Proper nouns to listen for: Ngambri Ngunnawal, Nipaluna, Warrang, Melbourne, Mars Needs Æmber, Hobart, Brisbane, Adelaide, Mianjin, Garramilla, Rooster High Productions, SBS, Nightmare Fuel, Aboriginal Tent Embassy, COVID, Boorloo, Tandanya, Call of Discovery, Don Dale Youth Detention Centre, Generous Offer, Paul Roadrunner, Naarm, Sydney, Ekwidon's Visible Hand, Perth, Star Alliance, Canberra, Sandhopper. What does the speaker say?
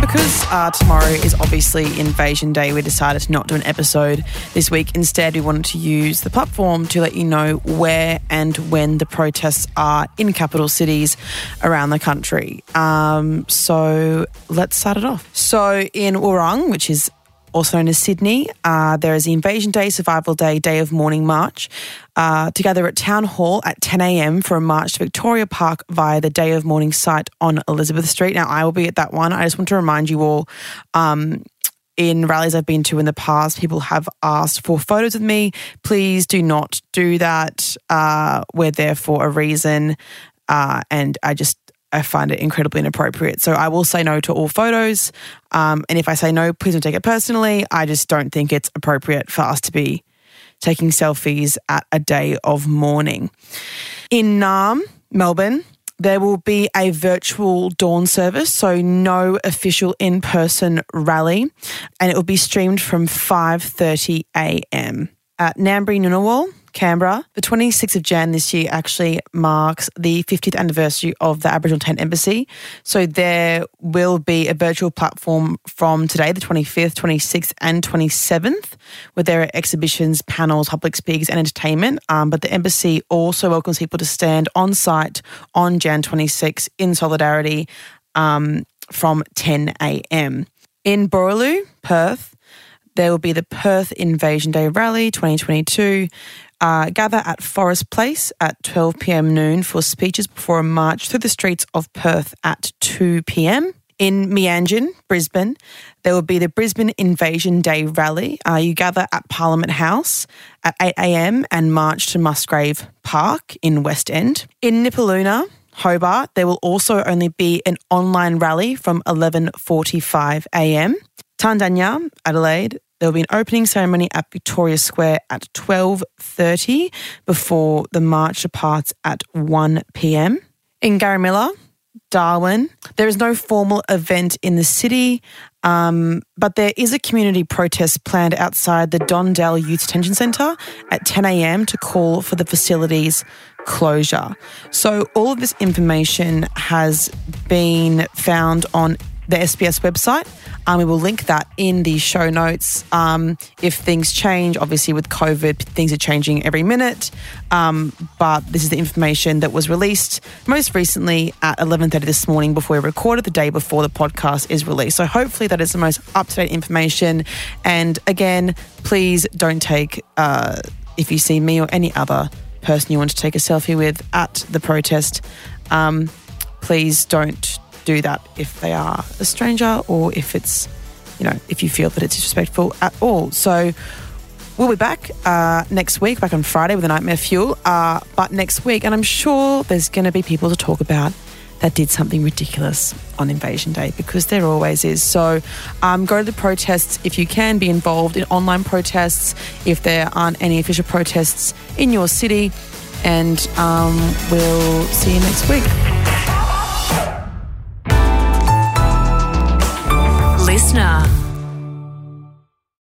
Because tomorrow is obviously Invasion Day, we decided to not do an episode this week. Instead, we wanted to use the platform to let you know where and when the protests are in capital cities around the country. So let's start it off. So in Warrang, which is also known as Sydney, there is the Invasion Day, Survival Day, Day of Mourning March, together at Town Hall at 10 a.m. for a march to Victoria Park via the Day of Mourning site on Elizabeth Street. Now, I will be at that one. I just want to remind you all, in rallies I've been to in the past, people have asked for photos with me. Please do not do that. We're there for a reason, and I find it incredibly inappropriate. So I will say no to all photos. And if I say no, please don't take it personally. I just don't think it's appropriate for us to be taking selfies at a day of mourning. In Naarm, Melbourne, there will be a virtual dawn service, so no official in-person rally, and it will be streamed from 5:30 a.m. At Ngambri Ngunnawal, Canberra, the 26th of Jan this year actually marks the 50th anniversary of the Aboriginal Tent Embassy. So there will be a virtual platform from today, the 25th, 26th and 27th, where there are exhibitions, panels, public speakers and entertainment. But the embassy also welcomes people to stand on site on Jan 26 in solidarity from 10 a.m. In Boorloo, Perth, there will be the Perth Invasion Day Rally 2022. Gather at Forest Place at 12 p.m. noon for speeches before a march through the streets of Perth at 2 p.m. In Mianjin, Brisbane, there will be the Brisbane Invasion Day Rally. You gather at Parliament House at 8 a.m. and march to Musgrave Park in West End. In Nipaluna, Hobart, there will also only be an online rally from 11:45 a.m. Tandanya, Adelaide, there will be an opening ceremony at Victoria Square at 12:30 before the march departs at 1 p.m. In Garramilla, Darwin, there is no formal event in the city, but there is a community protest planned outside the Don Dale Youth Detention Centre at 10 a.m. to call for the facility's closure. So all of this information has been found on the SBS website. We will link that in the show notes. If things change, obviously with COVID, things are changing every minute. But this is the information that was released most recently at 11:30 this morning before we recorded, the day before the podcast is released. So hopefully that is the most up-to-date information. And again, please don't take, if you see me or any other person you want to take a selfie with at the protest, please don't do that if they are a stranger or if it's, if you feel that it's disrespectful at all. So we'll be back next week, back on Friday with the Nightmare Fuel. But next week, and I'm sure there's going to be people to talk about that did something ridiculous on Invasion Day, because there always is. So go to the protests if you can, be involved in online protests if there aren't any official protests in your city. And we'll see you next week.